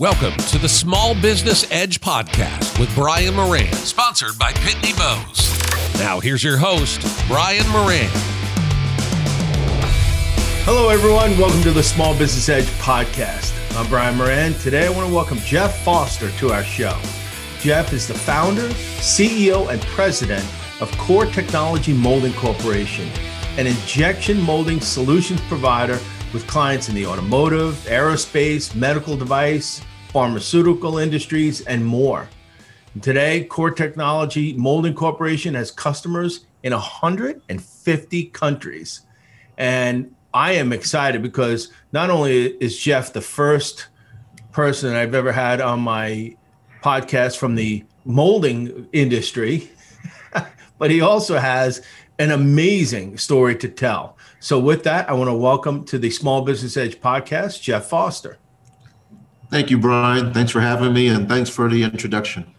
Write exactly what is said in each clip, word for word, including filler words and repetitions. Welcome to the Small Business Edge Podcast with Brian Moran, sponsored by Pitney Bowes. Now here's your host, Brian Moran. Hello everyone, welcome to the Small Business Edge Podcast. I'm Brian Moran. Today I want to welcome Jeff Foster to our show. Jeff is the founder, C E O, and president of Core Technology Molding Corporation, an injection molding solutions provider with clients in the automotive, aerospace, medical device, pharmaceutical industries, and more. Today, Core Technology Molding Corporation has customers in one hundred fifty countries. And I am excited because not only is Jeff the first person I've ever had on my podcast from the molding industry, but he also has an amazing story to tell. So with that, I want to welcome to the Small Business Edge Podcast, Jeff Foster. Thank you, Brian. Thanks for having me, and thanks for the introduction.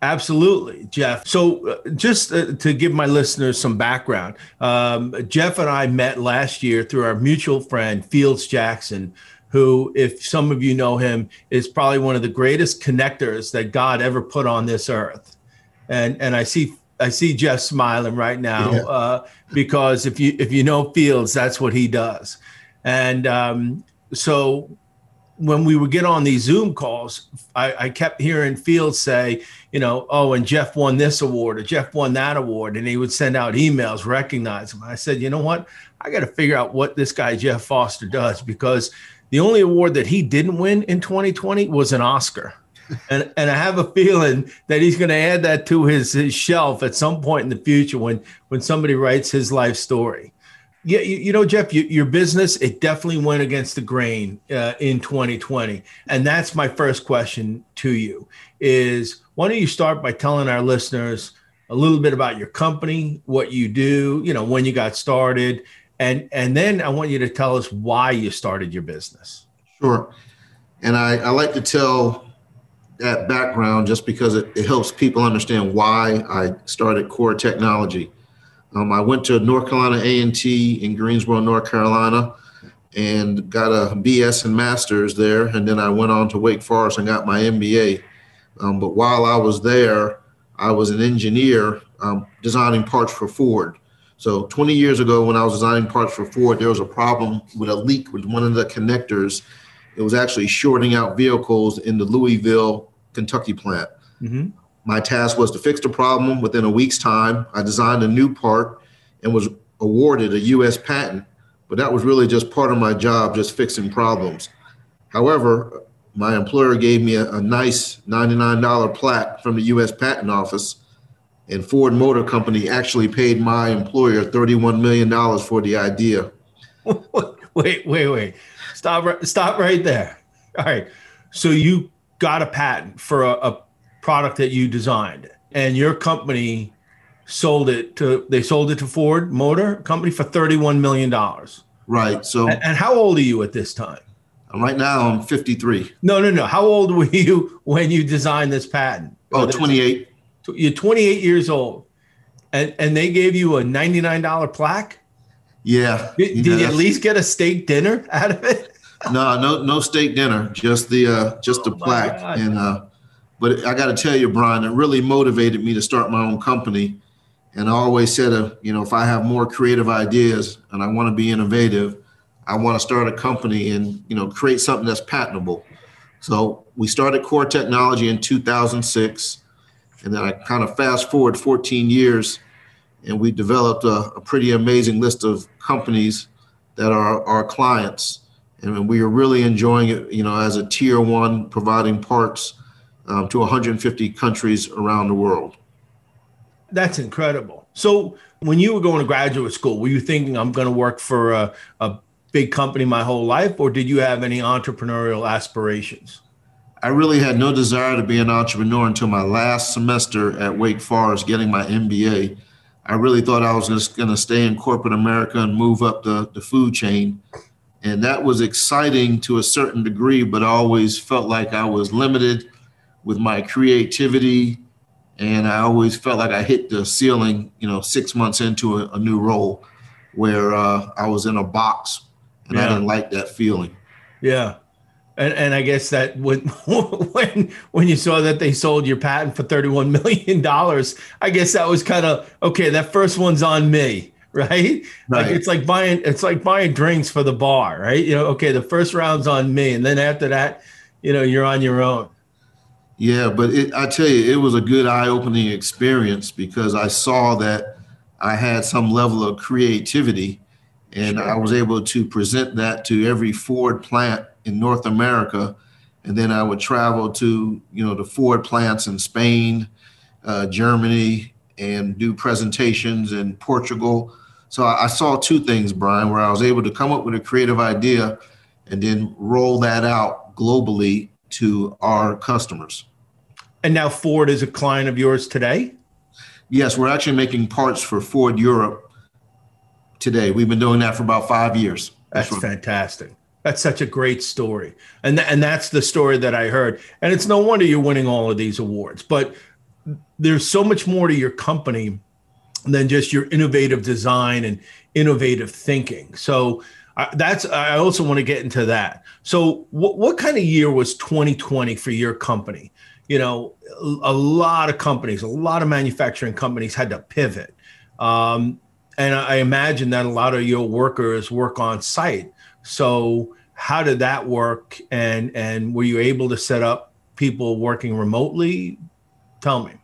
Absolutely, Jeff. So uh, just uh, to give my listeners some background, um, Jeff and I met last year through our mutual friend, Fields Jackson, who, if some of you know him, is probably one of the greatest connectors that God ever put on this earth. And and I see I see Jeff smiling right now, yeah. uh, because if you if you know Fields, that's what he does. And um, so when we would get on these Zoom calls, I, I kept hearing Fields say, you know, oh, and Jeff won this award or Jeff won that award. And he would send out emails, recognize him. I said, you know what? I got to figure out what this guy Jeff Foster does, because the only award that he didn't win in twenty twenty was an Oscar. And and I have a feeling that he's going to add that to his, his shelf at some point in the future when when somebody writes his life story. Yeah, you, you know, Jeff, you, your business, it definitely went against the grain uh, in twenty twenty. And that's my first question to you is, why don't you start by telling our listeners a little bit about your company, what you do, you know, when you got started. And, and then I want you to tell us why you started your business. Sure. And I, I like to tell that background just because it, it helps people understand why I started Core Technology. Um, I went to North Carolina A and T in Greensboro, North Carolina, and got a B S and master's there. And then I went on to Wake Forest and got my M B A. Um, but while I was there, I was an engineer um, designing parts for Ford. So twenty years ago, when I was designing parts for Ford, there was a problem with a leak with one of the connectors. It was actually shorting out vehicles in the Louisville, Kentucky plant. Mm-hmm. My task was to fix the problem within a week's time. I designed a new part and was awarded a U S patent, but that was really just part of my job, just fixing problems. However, my employer gave me a, a nice ninety-nine dollars plaque from the U S Patent Office, and Ford Motor Company actually paid my employer thirty-one million dollars for the idea. Wait, wait, wait. Stop, stop right there. All right. So you got a patent for a, a product that you designed, and your company sold it to, they sold it to Ford Motor Company for thirty-one million dollars. Right. So, and, and how old are you at this time? Right now I'm fifty-three. No, no, no. How old were you when you designed this patent? Oh, twenty-eight. You're twenty-eight years old, and, and they gave you a ninety-nine dollars plaque? Yeah. Did you, did know, you at least get a steak dinner out of it? no, no, no steak dinner. Just the uh, just the oh plaque. And uh, but I got to tell you, Brian, it really motivated me to start my own company. And I always said, uh, you know, if I have more creative ideas and I want to be innovative, I want to start a company and you know create something that's patentable. So we started Core Technology in two thousand six, and then I kind of fast forward fourteen years. And we developed a, a pretty amazing list of companies that are our clients. And we are really enjoying it, you know, as a tier one, providing parts um, to one hundred fifty countries around the world. That's incredible. So when you were going to graduate school, were you thinking I'm going to work for a, a big company my whole life? Or did you have any entrepreneurial aspirations? I really had no desire to be an entrepreneur until my last semester at Wake Forest getting my M B A. I really thought I was just going to stay in corporate America and move up the, the food chain. And that was exciting to a certain degree, but I always felt like I was limited with my creativity. And I always felt like I hit the ceiling, you know, six months into a, a new role where uh, I was in a box, and yeah. I didn't like that feeling. Yeah. And, and I guess that when, when when you saw that they sold your patent for thirty-one million dollars, I guess that was kind of, okay, that first one's on me, right? Right. Like it's like buying it's like buying drinks for the bar, right? You know, okay, the first round's on me. And then after that, you know, you're on your own. Yeah, but it, I tell you, it was a good eye-opening experience because I saw that I had some level of creativity and sure. I was able to present that to every Ford plant in North America. And then I would travel to, you know, the Ford plants in Spain, uh, Germany, and do presentations in Portugal. So I, I saw two things, Brian, where I was able to come up with a creative idea and then roll that out globally to our customers. And now Ford is a client of yours today? Yes, we're actually making parts for Ford Europe today. We've been doing that for about five years. That's, That's fantastic. That's such a great story. And, th- and that's the story that I heard. And it's no wonder you're winning all of these awards, but there's so much more to your company than just your innovative design and innovative thinking. So I, that's, I also want to get into that. So what, what kind of year was twenty twenty for your company? You know, a lot of companies, a lot of manufacturing companies had to pivot. Um, and I imagine that a lot of your workers work on site. So how did that work? And, and were you able to set up people working remotely? Tell me.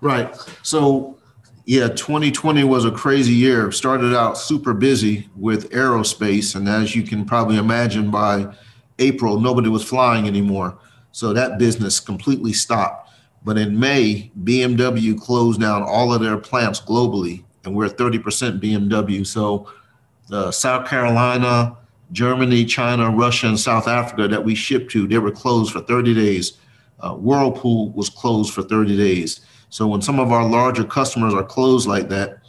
Right. So yeah, twenty twenty was a crazy year. Started out super busy with aerospace. And as you can probably imagine, by April, nobody was flying anymore. So that business completely stopped. But in May, B M W closed down all of their plants globally, and we're thirty percent B M W. So uh, South Carolina, Germany, China, Russia, and South Africa that we shipped to, they were closed for thirty days. Uh, Whirlpool was closed for thirty days. So when some of our larger customers are closed like that,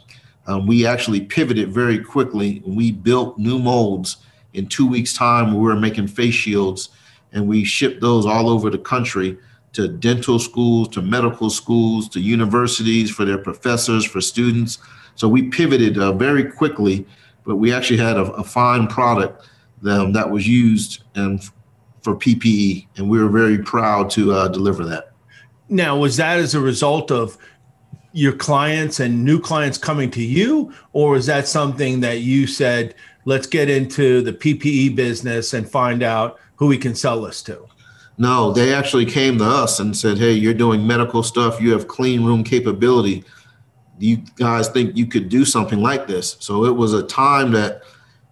um, we actually pivoted very quickly. We built new molds in two weeks' time. We were making face shields, and we shipped those all over the country to dental schools, to medical schools, to universities, for their professors, for students. So we pivoted uh, very quickly, but we actually had a, a fine product um, that was used and f- for P P E, and we were very proud to uh, deliver that. Now, was that as a result of your clients and new clients coming to you, or was that something that you said, let's get into the P P E business and find out who we can sell this to? No, they actually came to us and said, hey, you're doing medical stuff. You have clean room capability. Do you guys think you could do something like this? So it was a time that,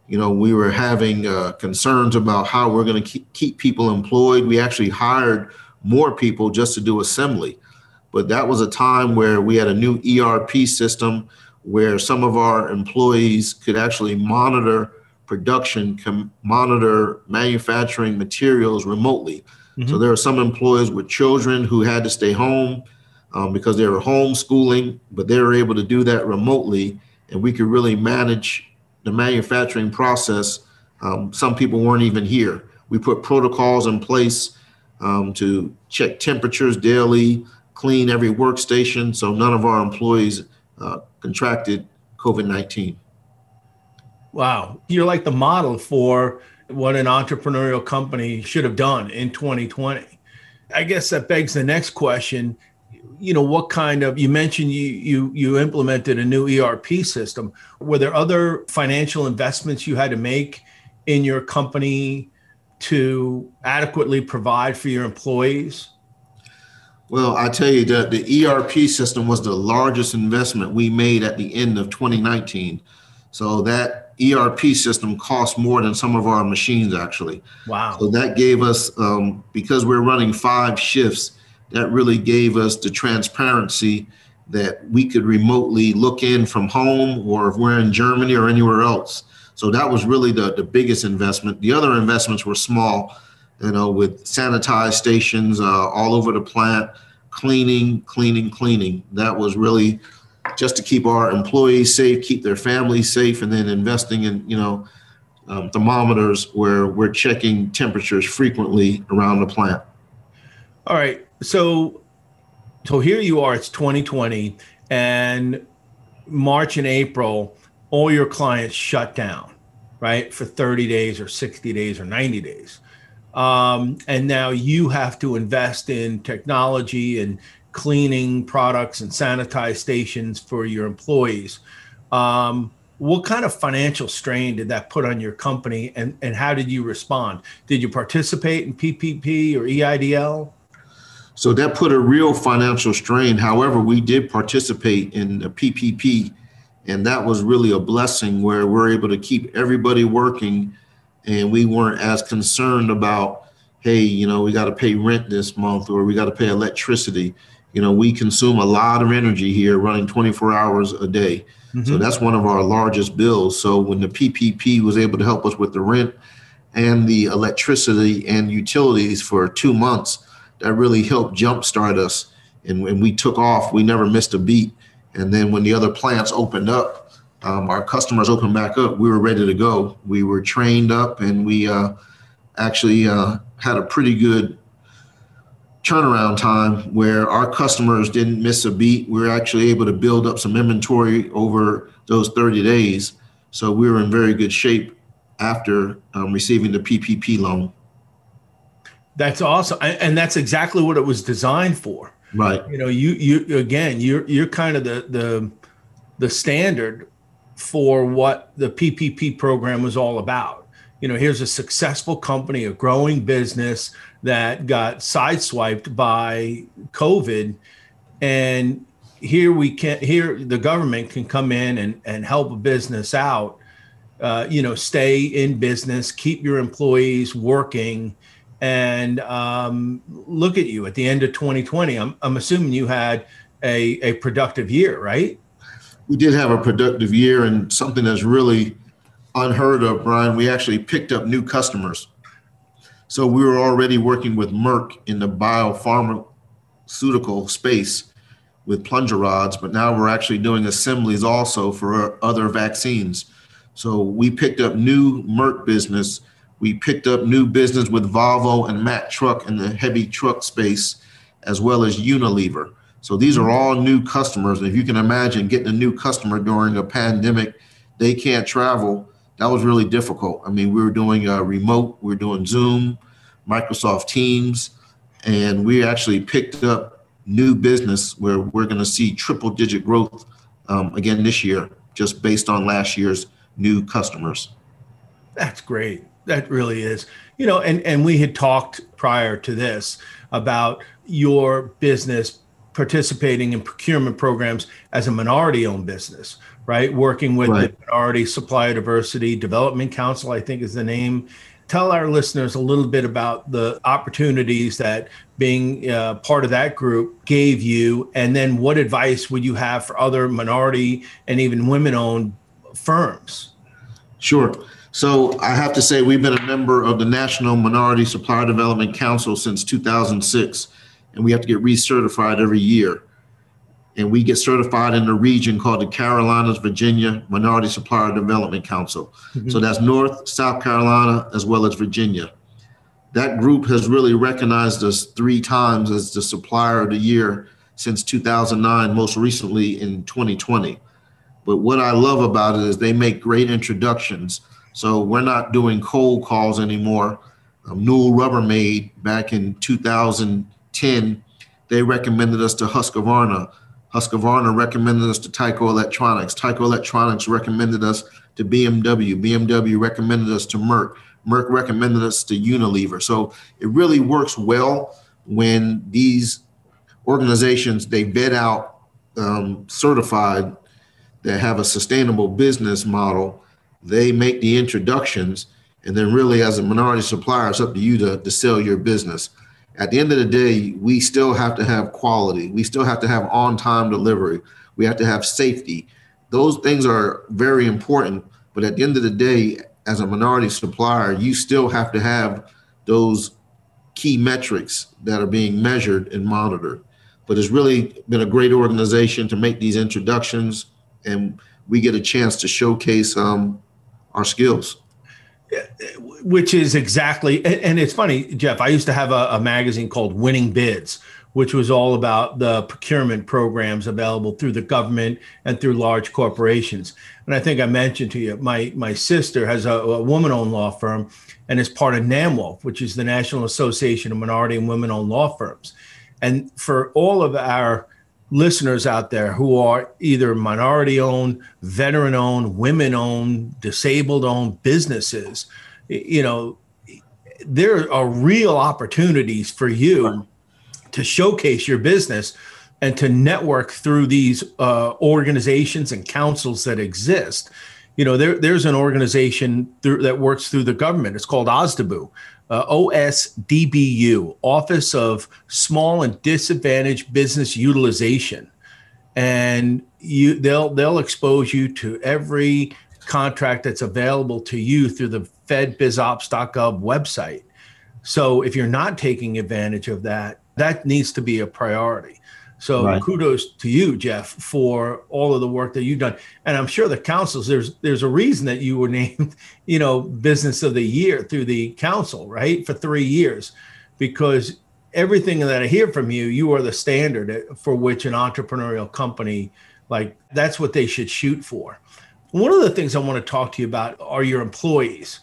you know, we were having uh, concerns about how we're going to keep, keep people employed. We actually hired more people just to do assembly. But that was a time where we had a new E R P system where some of our employees could actually monitor production, com- monitor manufacturing materials remotely. Mm-hmm. So there were some employees with children who had to stay home um, because they were homeschooling, but they were able to do that remotely, and we could really manage the manufacturing process. Um, some people weren't even here. We put protocols in place um, to check temperatures daily, clean every workstation, so none of our employees uh, contracted COVID nineteen. Wow. You're like the model for what an entrepreneurial company should have done in twenty twenty. I guess that begs the next question. You know, what kind of, you mentioned you you you implemented a new E R P system. Were there other financial investments you had to make in your company to adequately provide for your employees? Well, I tell you that the E R P system was the largest investment we made at the end of twenty nineteen. So that E R P system cost more than some of our machines, actually. Wow. So that gave us, um, because we're running five shifts, that really gave us the transparency that we could remotely look in from home or if we're in Germany or anywhere else. So that was really the, the biggest investment. The other investments were small, you know, with sanitized stations uh, all over the plant, cleaning, cleaning, cleaning. That was really just to keep our employees safe, keep their families safe, and then investing in, you know, um, thermometers where we're checking temperatures frequently around the plant. All right. So, so here you are, it's twenty twenty, and March and April, all your clients shut down, right? For thirty days or sixty days or ninety days. Um, and now you have to invest in technology and cleaning products and sanitize stations for your employees. Um, what kind of financial strain did that put on your company, and, and how did you respond? Did you participate in P P P or E I D L? So that put a real financial strain. However, we did participate in the P P P, and that was really a blessing where we're able to keep everybody working, and we weren't as concerned about, hey, you know, we got to pay rent this month or we got to pay electricity. You know, we consume a lot of energy here running twenty-four hours a day. Mm-hmm. So that's one of our largest bills. So when the P P P was able to help us with the rent and the electricity and utilities for two months, that really helped jumpstart us. And when we took off, we never missed a beat. And then when the other plants opened up, um, our customers opened back up, we were ready to go. We were trained up, and we uh, actually uh, had a pretty good turnaround time where our customers didn't miss a beat. We were actually able to build up some inventory over those thirty days. So we were in very good shape after um, receiving the P P P loan. That's awesome. And that's exactly what it was designed for. Right. You know, you, you, again, you're, you're kind of the, the, the standard for what the P P P program was all about. You know, here's a successful company, a growing business that got sideswiped by COVID. And here we can, here the government can come in and, and help a business out, uh, you know, stay in business, keep your employees working. And um, look at you at the end of twenty twenty. I'm, I'm assuming you had a, a productive year, right? We did have a productive year, and something that's really unheard of, Brian, we actually picked up new customers. So we were already working with Merck in the biopharmaceutical space with plunger rods, but now we're actually doing assemblies also for other vaccines. So we picked up new Merck business. We picked up new business with Volvo and Mack truck in the heavy truck space, as well as Unilever. So these are all new customers. And if you can imagine getting a new customer during a pandemic, they can't travel. That was really difficult. I mean, we were doing a remote, we were doing Zoom, Microsoft Teams, and we actually picked up new business where we're going to see triple digit growth um, again this year, just based on last year's new customers. That's great. That really is, you know, and, and we had talked prior to this about your business participating in procurement programs as a minority owned business, right? Working with right. the Minority Supplier Diversity Development Council, I think is the name. Tell our listeners a little bit about the opportunities that being uh, part of that group gave you, and then what advice would you have for other minority and even women owned firms? Sure. So I have to say, we've been a member of the National Minority Supplier Development Council since two thousand six, and we have to get recertified every year. And we get certified in a region called the Carolinas-Virginia Minority Supplier Development Council. Mm-hmm. So that's North, South Carolina, as well as Virginia. That group has really recognized us three times as the Supplier of the Year since two thousand nine, most recently in twenty twenty. But what I love about it is they make great introductions. So we're not doing cold calls anymore. Um, Newell Rubbermaid back in two thousand ten, they recommended us to Husqvarna. Husqvarna recommended us to Tyco Electronics. Tyco Electronics recommended us to B M W. B M W recommended us to Merck. Merck recommended us to Unilever. So it really works well when these organizations, they vet out um, certified that have a sustainable business model. They make the introductions, and then really as a minority supplier, it's up to you to, to sell your business. At the end of the day, we still have to have quality. We still have to have on-time delivery. We have to have safety. Those things are very important, but at the end of the day, as a minority supplier, you still have to have those key metrics that are being measured and monitored. But it's really been a great organization to make these introductions, and we get a chance to showcase um, our skills. Which is exactly, and it's funny, Jeff, I used to have a, a magazine called Winning Bids, which was all about the procurement programs available through the government and through large corporations. And I think I mentioned to you, my, my sister has a, a woman-owned law firm and is part of NAMWOLF, which is the National Association of Minority and Women-Owned Law Firms. And for all of our listeners out there who are either minority-owned, veteran-owned, women-owned, disabled-owned businesses, you know, there are real opportunities for you to showcase your business and to network through these uh, organizations and councils that exist. You know, there, there's an organization through, that works through the government. It's called O S D B U, uh, O S D B U, Office of Small and Disadvantaged Business Utilization. And you, they'll, they'll expose you to every contract that's available to you through the Fed Biz Opps dot gov website. So if you're not taking advantage of that, that needs to be a priority. So right. Kudos to you, Jeff, for all of the work that you've done. And I'm sure the councils, there's there's a reason that you were named, you know, Business of the Year through the council, right, for three years, because everything that I hear from you, you are the standard for which an entrepreneurial company, like that's what they should shoot for. One of the things I want to talk to you about are your employees,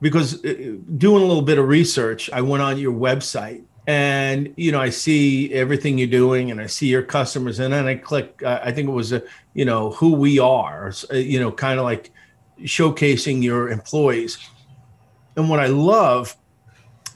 because doing a little bit of research, I went on your website. And, you know, I see everything you're doing and I see your customers, and then I click, uh, I think it was, a, you know, who we are, you know, kind of like showcasing your employees. And what I love,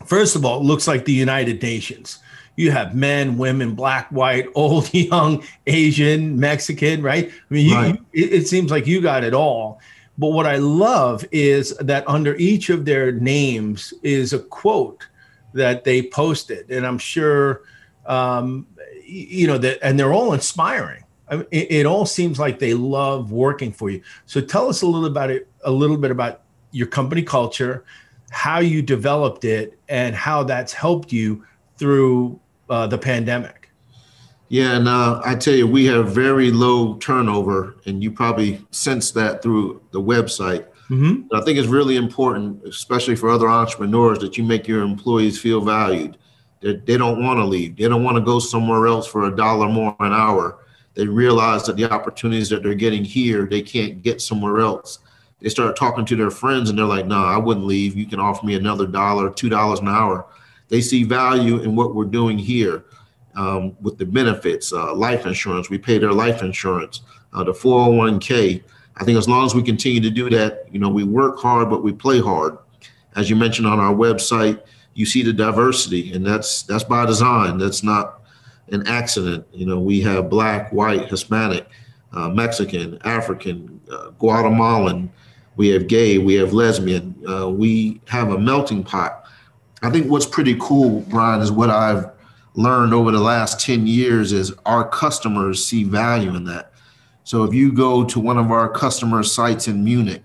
first of all, it looks like the United Nations. You have men, women, black, white, old, young, Asian, Mexican, right? I mean, you, right. You, it seems like you got it all. But what I love is that under each of their names is a quote that they posted, and I'm sure, um, you know, that, and they're all inspiring. I mean, it, it all seems like they love working for you. So tell us a little about it, a little bit about your company culture, how you developed it, and how that's helped you through uh, the pandemic. Yeah, and uh, I tell you, we have very low turnover, and you probably sense that through the website. Mm-hmm. I think it's really important, especially for other entrepreneurs, that you make your employees feel valued. They, they don't want to leave. They don't want to go somewhere else for a dollar more an hour. They realize that the opportunities that they're getting here, they can't get somewhere else. They start talking to their friends and they're like, no, nah, I wouldn't leave. You can offer me another dollar, two dollars an hour. They see value in what we're doing here um, with the benefits, uh, life insurance. We pay their life insurance, uh, the four oh one K. I think as long as we continue to do that, you know, we work hard, but we play hard. As you mentioned on our website, you see the diversity, and that's that's by design. That's not an accident. You know, we have black, white, Hispanic, uh, Mexican, African, uh, Guatemalan. We have gay. We have lesbian. Uh, we have a melting pot. I think what's pretty cool, Brian, is what I've learned over the last ten years is our customers see value in that. So if you go to one of our customer sites in Munich,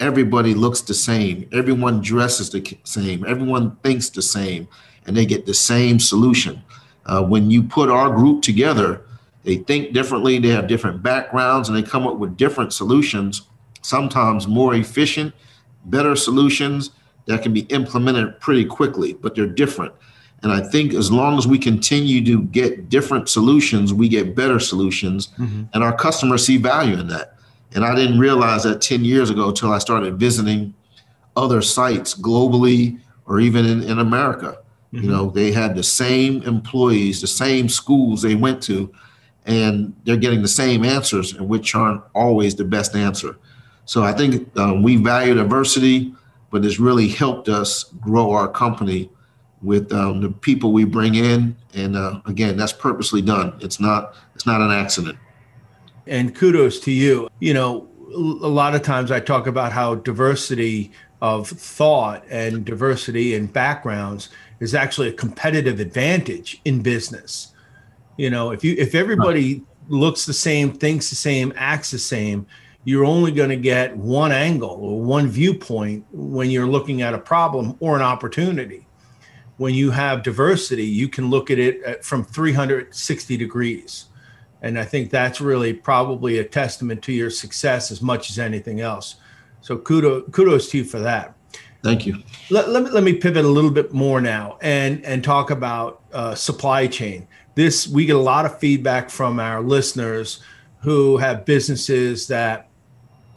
everybody looks the same. Everyone dresses the same. Everyone thinks the same, and they get the same solution. Uh, when you put our group together, they think differently. They have different backgrounds, and they come up with different solutions, sometimes more efficient, better solutions that can be implemented pretty quickly, but they're different. And I think as long as we continue to get different solutions, we get better solutions, mm-hmm. and our customers see value in that. And I didn't realize that ten years ago until I started visiting other sites globally or even in, in America. Mm-hmm. You know, they had the same employees, the same schools they went to, and they're getting the same answers, and which aren't always the best answer. So I think um, we value diversity, but it's really helped us grow our company with um, the people we bring in. And uh, again, that's purposely done. It's not, it's not an accident. And kudos to you. You know, a lot of times I talk about how diversity of thought and diversity in backgrounds is actually a competitive advantage in business. You know, if you, if everybody right. looks the same, thinks the same, acts the same, you're only going to get one angle or one viewpoint when you're looking at a problem or an opportunity. When you have diversity, you can look at it from three hundred sixty degrees. And I think that's really probably a testament to your success as much as anything else. So kudos, kudos to you for that. Thank you. Let, let, me, let me pivot a little bit more now and, and talk about uh, supply chain. This, we get a lot of feedback from our listeners who have businesses that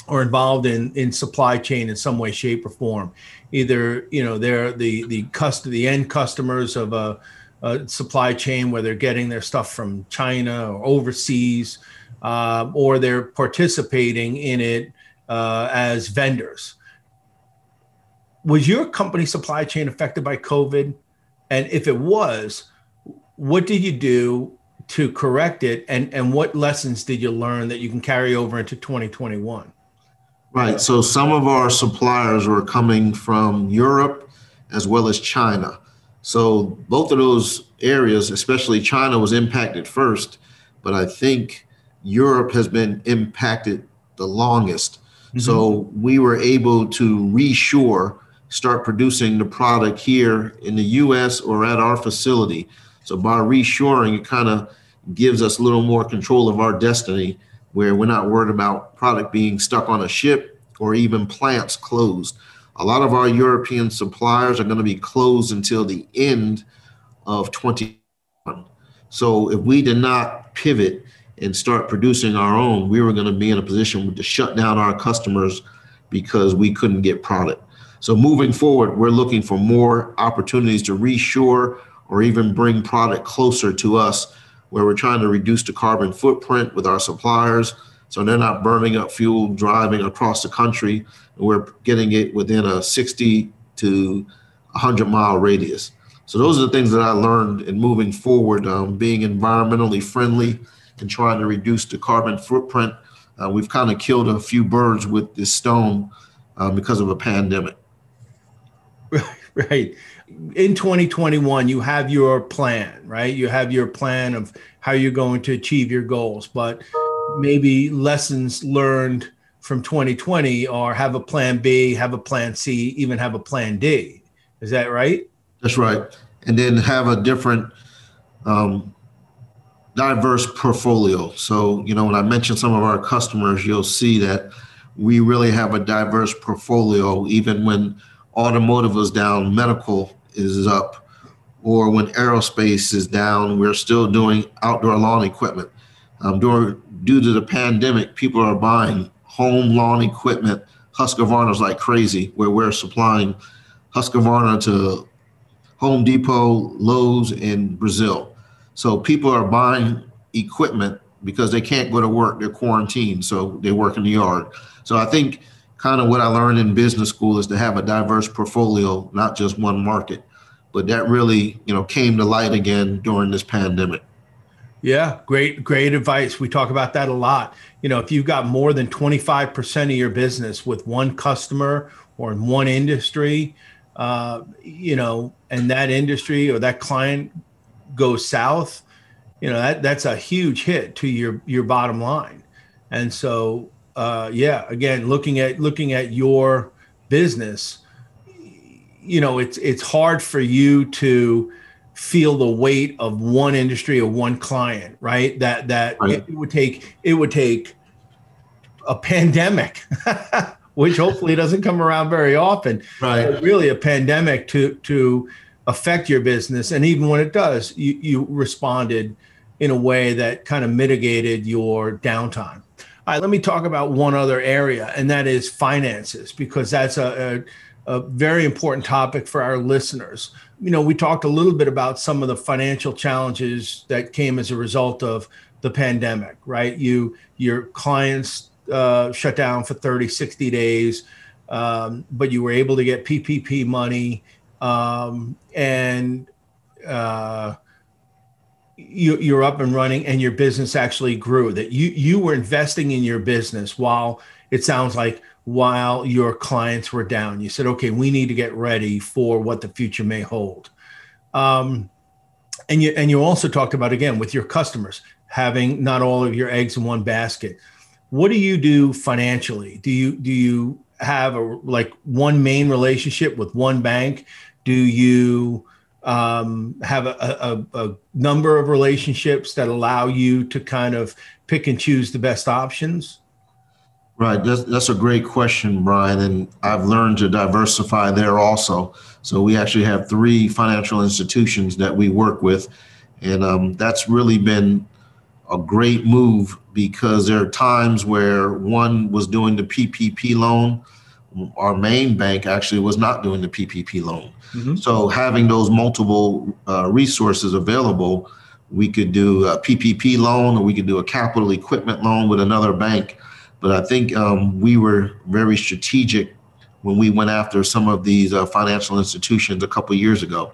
are involved in, in supply chain in some way, shape, or form. Either, you know, they're the the cust- the end customers of a, a supply chain where they're getting their stuff from China or overseas, uh, or they're participating in it uh, as vendors. Was your company's supply chain affected by COVID? And if it was, what did you do to correct it? And, and what lessons did you learn that you can carry over into twenty twenty-one? Right. So some of our suppliers were coming from Europe as well as China. So both of those areas, especially China, was impacted first, but I think Europe has been impacted the longest. Mm-hmm. So we were able to reshore, start producing the product here in the U S or at our facility. So by reshoring, it kind of gives us a little more control of our destiny, where we're not worried about product being stuck on a ship or even plants closed. A lot of our European suppliers are going to be closed until the end of twenty twenty-one. So if we did not pivot and start producing our own, we were going to be in a position to shut down our customers because we couldn't get product. So moving forward, we're looking for more opportunities to reshore or even bring product closer to us, where we're trying to reduce the carbon footprint with our suppliers, so they're not burning up fuel driving across the country. We're getting it within a sixty to one hundred mile radius. So those are the things that I learned in moving forward, um, being environmentally friendly and trying to reduce the carbon footprint. Uh, we've kind of killed a few birds with this stone uh, because of a pandemic. Right. In twenty twenty-one, you have your plan, right? You have your plan of how you're going to achieve your goals, but maybe lessons learned from twenty twenty are have a plan B, have a plan C, even have a plan D. Is that right? That's right. And then have a different um, diverse portfolio. So, you know, when I mention some of our customers, you'll see that we really have a diverse portfolio, even when automotive is down, medical is up, or when aerospace is down, we're still doing outdoor lawn equipment. Um, during, due to the pandemic, people are buying home lawn equipment, Husqvarna's like crazy, where we're supplying Husqvarna to Home Depot, Lowe's, in Brazil. So people are buying equipment because they can't go to work, they're quarantined, so they work in the yard. So I think kind of what I learned in business school is to have a diverse portfolio, not just one market. But that really, you know, came to light again during this pandemic. Yeah, great, great advice. We talk about that a lot. You know, if you've got more than twenty-five percent of your business with one customer or in one industry, uh, you know, and that industry or that client goes south, you know, that that's a huge hit to your your bottom line. And so, Uh, yeah, again, looking at looking at your business, you know, it's it's hard for you to feel the weight of one industry or one client, right? That that right. It would take it would take a pandemic, which hopefully doesn't come around very often. Right. Really, a pandemic to to affect your business, and even when it does, you you responded in a way that kind of mitigated your downtime. All right, let me talk about one other area, and that is finances, because that's a, a, a very important topic for our listeners. You know, we talked a little bit about some of the financial challenges that came as a result of the pandemic, right? You, your clients uh, shut down for thirty, sixty days, um, but you were able to get P P P money, um, and uh You, you're up and running, and your business actually grew. That you you were investing in your business while it sounds like while your clients were down. You said, okay, we need to get ready for what the future may hold. Um, and you and you also talked about again with your customers having not all of your eggs in one basket. What do you do financially? Do you do you have a like one main relationship with one bank? Do you Um, have a, a, a number of relationships that allow you to kind of pick and choose the best options? Right. That's, that's a great question, Brian. And I've learned to diversify there also. So we actually have three financial institutions that we work with. And um, that's really been a great move, because there are times where one was doing the P P P loan. Our main bank actually was not doing the P P P loan. Mm-hmm. So having those multiple uh, resources available, we could do a P P P loan, or we could do a capital equipment loan with another bank. But I think um, we were very strategic when we went after some of these uh, financial institutions a couple of years ago.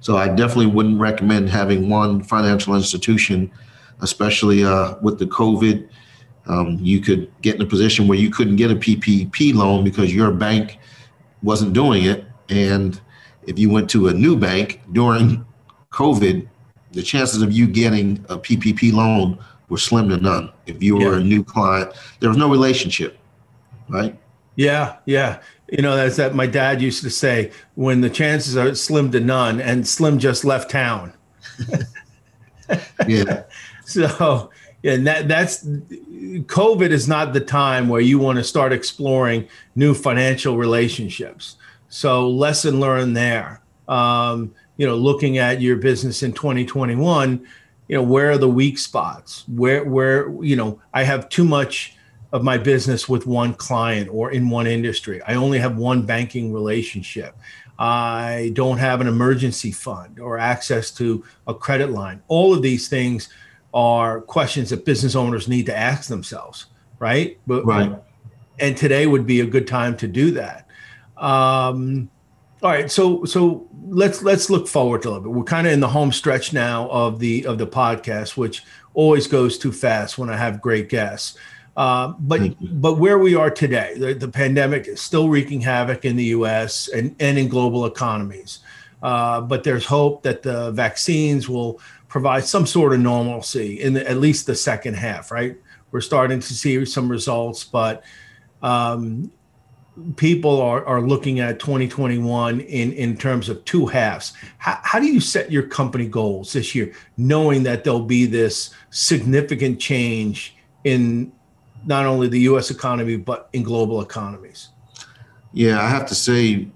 So I definitely wouldn't recommend having one financial institution, especially uh, with the COVID. Um, you could get in a position where you couldn't get a P P P loan because your bank wasn't doing it. And if you went to a new bank during COVID, the chances of you getting a P P P loan were slim to none. If you were yeah. a new client, there was no relationship, right? Yeah, yeah. You know, that's that my dad used to say, when the chances are slim to none, and Slim just left town. yeah. So, yeah, and that, that's, COVID is not the time where you want to start exploring new financial relationships. So lesson learned there. Um, you know, looking at your business in twenty twenty-one, you know, where are the weak spots? Where, where, you know, I have too much of my business with one client or in one industry. I only have one banking relationship. I don't have an emergency fund or access to a credit line. All of these things are questions that business owners need to ask themselves, right? But, right. And today would be a good time to do that. Um, All right, so so let's let's look forward to a little bit. We're kind of in the home stretch now of the of the podcast, which always goes too fast when I have great guests. Uh, but but where we are today, the, the pandemic is still wreaking havoc in the U S and, and in global economies. Uh, but there's hope that the vaccines will provide some sort of normalcy in the, at least the second half, right? We're starting to see some results, but um, people are, are looking at twenty twenty-one in, in terms of two halves. How, how do you set your company goals this year, knowing that there'll be this significant change in not only the U S economy, but in global economies? Yeah, I have to say,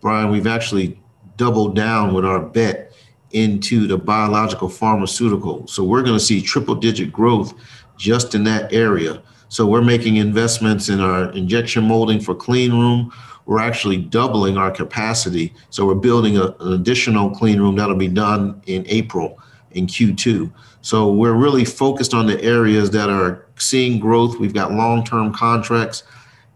Brian, we've actually doubled down with our bet into the biological pharmaceutical. So we're going to see triple digit growth just in that area. So we're making investments in our injection molding for clean room. We're actually doubling our capacity. So we're building a, an additional clean room that'll be done in April in Q two. So we're really focused on the areas that are seeing growth. We've got long-term contracts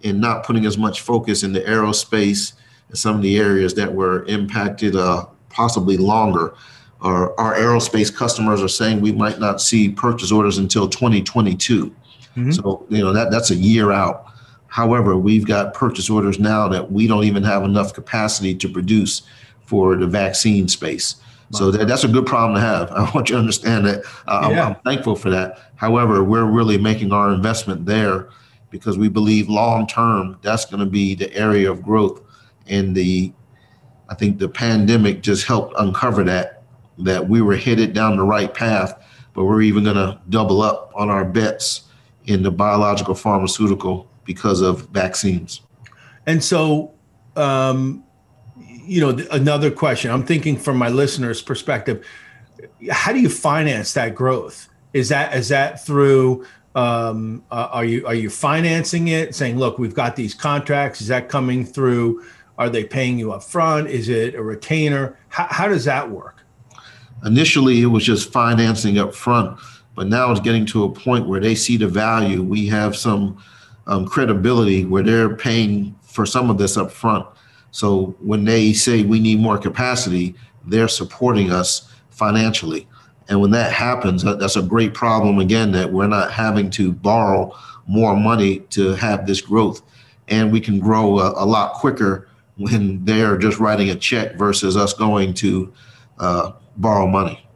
and not putting as much focus in the aerospace and some of the areas that were impacted uh, possibly longer. Our, our aerospace customers are saying we might not see purchase orders until twenty twenty-two. Mm-hmm. So, you know, that, that's a year out. However, we've got purchase orders now that we don't even have enough capacity to produce for the vaccine space. Wow. So that, that's a good problem to have. I want you to understand that. Uh, yeah. I'm, I'm thankful for that. However, we're really making our investment there because we believe long term that's going to be the area of growth. And the I think the pandemic just helped uncover that, that we were headed down the right path, but we're even going to double up on our bets in the biological pharmaceutical because of vaccines. And so, um, you know, th- another question, I'm thinking from my listeners' perspective, how do you finance that growth? Is that, is that through, um, uh, are you, are you financing it saying, look, we've got these contracts, is that coming through? Are they paying you up front? Is it a retainer? How, how does that work? Initially, it was just financing up front. But now it's getting to a point where they see the value. We have some um, credibility where they're paying for some of this up front. So when they say we need more capacity, they're supporting us financially. And when that happens, that's a great problem, again, that we're not having to borrow more money to have this growth. And we can grow a, a lot quicker when they're just writing a check versus us going to uh, borrow money.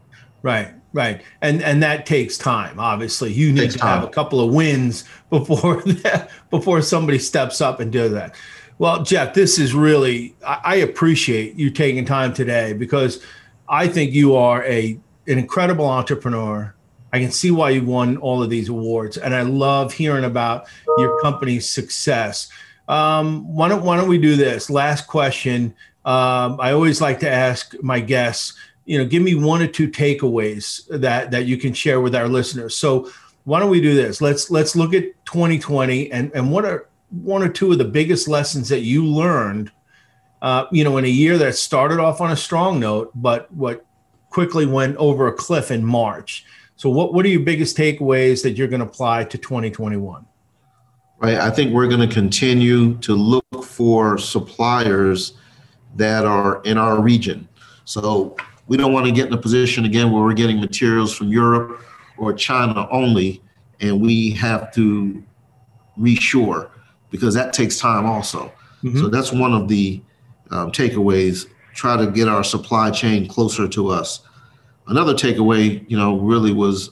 Right. Right. And and that takes time. Obviously, you need to have a couple of wins before that, before somebody steps up and does that. Well, Jeff, this is really, I, I appreciate you taking time today because I think you are a an incredible entrepreneur. I can see why you won all of these awards, and I love hearing about your company's success. Um, why don't, why don't we do this? Last question. Um, I always like to ask my guests, you know, give me one or two takeaways that, that you can share with our listeners. So why don't we do this? Let's, let's look at twenty twenty and, and what are one or two of the biggest lessons that you learned, uh, you know, in a year that started off on a strong note, but what quickly went over a cliff in March. So what, what are your biggest takeaways that you're going to apply to twenty twenty-one? Right. I think we're going to continue to look for suppliers that are in our region. So we don't want to get in a position again where we're getting materials from Europe or China only, and we have to reshore, because that takes time also. Mm-hmm. So that's one of the um, takeaways. Try to get our supply chain closer to us. Another takeaway, you know, really was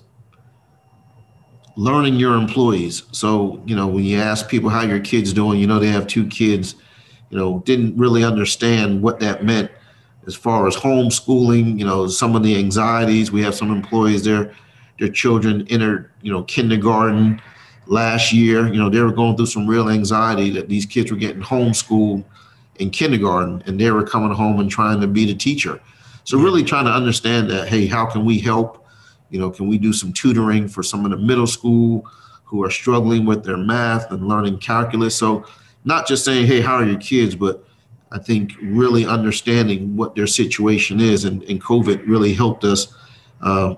learning your employees. So, you know, when you ask people how your kids doing, you know, they have two kids, you know, didn't really understand what that meant as far as homeschooling, you know, some of the anxieties. We have some employees there, their children entered, you know, kindergarten last year, you know, they were going through some real anxiety that these kids were getting homeschooled in kindergarten, and they were coming home and trying to be the teacher. So really trying to understand that, hey, how can we help? You know, can we do some tutoring for some of the middle school who are struggling with their math and learning calculus? So not just saying, hey, how are your kids? But I think really understanding what their situation is. And, and COVID really helped us uh,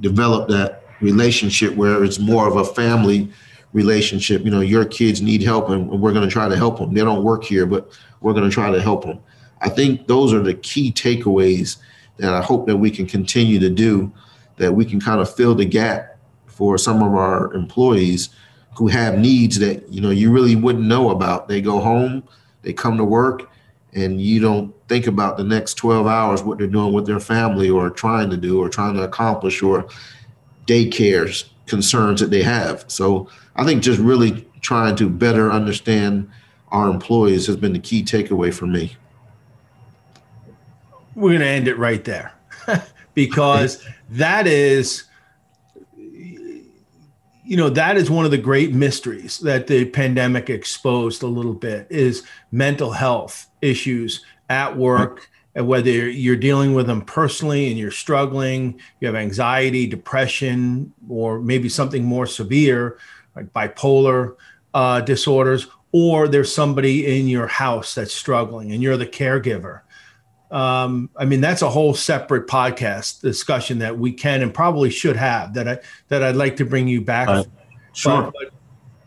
develop that relationship where it's more of a family relationship. You know, your kids need help and we're going to try to help them. They don't work here, but we're going to try to help them. I think those are the key takeaways that I hope that we can continue to do, that we can kind of fill the gap for some of our employees who have needs that, you know, you really wouldn't know about. They go home, they come to work, and you don't think about the next twelve hours, what they're doing with their family or trying to do or trying to accomplish, or daycares, concerns that they have. So I think just really trying to better understand our employees has been the key takeaway for me. We're going to end it right there because that is, you know, that is one of the great mysteries that the pandemic exposed a little bit, is mental health issues at work, and whether you're dealing with them personally and you're struggling, you have anxiety, depression, or maybe something more severe like bipolar uh, disorders, or there's somebody in your house that's struggling and you're the caregiver. Um, I mean, that's a whole separate podcast discussion that we can and probably should have, that I that I'd like to bring you back. Uh, sure. But, but,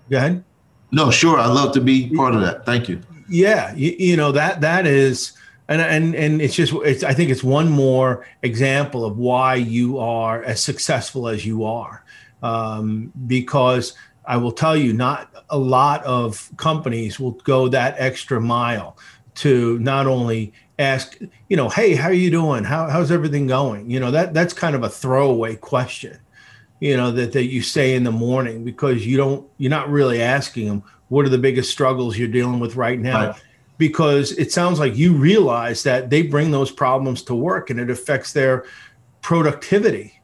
go ahead. No, sure. I'd love to be part of that. Thank you. Yeah, you, you know that that is, and and and it's just, it's, I think it's one more example of why you are as successful as you are, um, because I will tell you, not a lot of companies will go that extra mile to not only ask, you know, hey, how are you doing? How, how's everything going? You know, that that's kind of a throwaway question, you know, that, that you say in the morning, because you don't, you're not really asking them, what are the biggest struggles you're dealing with right now? Right. Because it sounds like you realize that they bring those problems to work and it affects their productivity.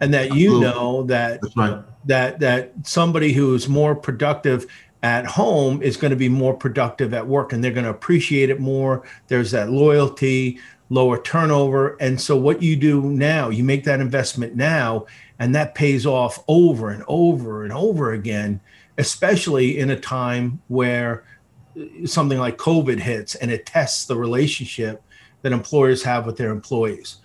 And that, you Absolutely. Know, that, right. that, that somebody who is more productive at home is going to be more productive at work, and they're going to appreciate it more. There's that loyalty, lower turnover. And so what you do now, you make that investment now, and that pays off over and over and over again, especially in a time where something like COVID hits and it tests the relationship that employers have with their employees.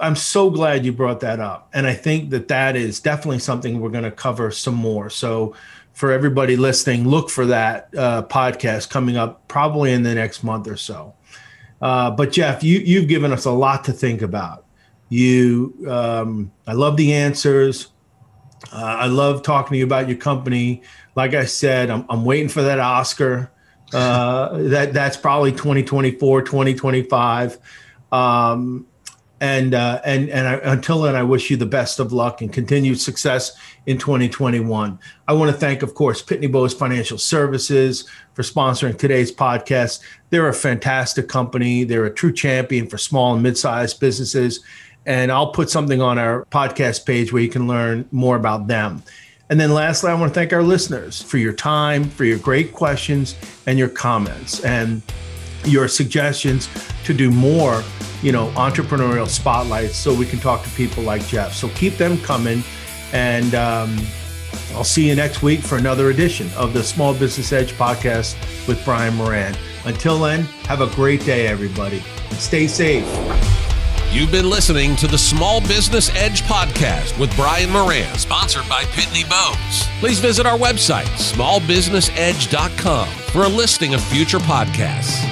I'm so glad you brought that up. And I think that that is definitely something we're going to cover some more. So for everybody listening, look for that uh, podcast coming up probably in the next month or so. Uh, but Jeff, you, you've given us a lot to think about. You, um, I love the answers. Uh, I love talking to you about your company. Like I said, I'm, I'm waiting for that Oscar. Uh, that that's probably twenty twenty-four, twenty twenty-five. Um, and uh, and and I, until then, I wish you the best of luck and continued success in twenty twenty-one. I want to thank, of course, Pitney Bowes Financial Services for sponsoring today's podcast. They're a fantastic company. They're a true champion for small and mid-sized businesses. And I'll put something on our podcast page where you can learn more about them. And then lastly, I want to thank our listeners for your time, for your great questions and your comments and your suggestions to do more, you know, entrepreneurial spotlights so we can talk to people like Jeff. So keep them coming. And um, I'll see you next week for another edition of the Small Business Edge podcast with Brian Moran. Until then, have a great day, everybody. Stay safe. You've been listening to the Small Business Edge podcast with Brian Moran, sponsored by Pitney Bowes. Please visit our website, small business edge dot com, for a listing of future podcasts.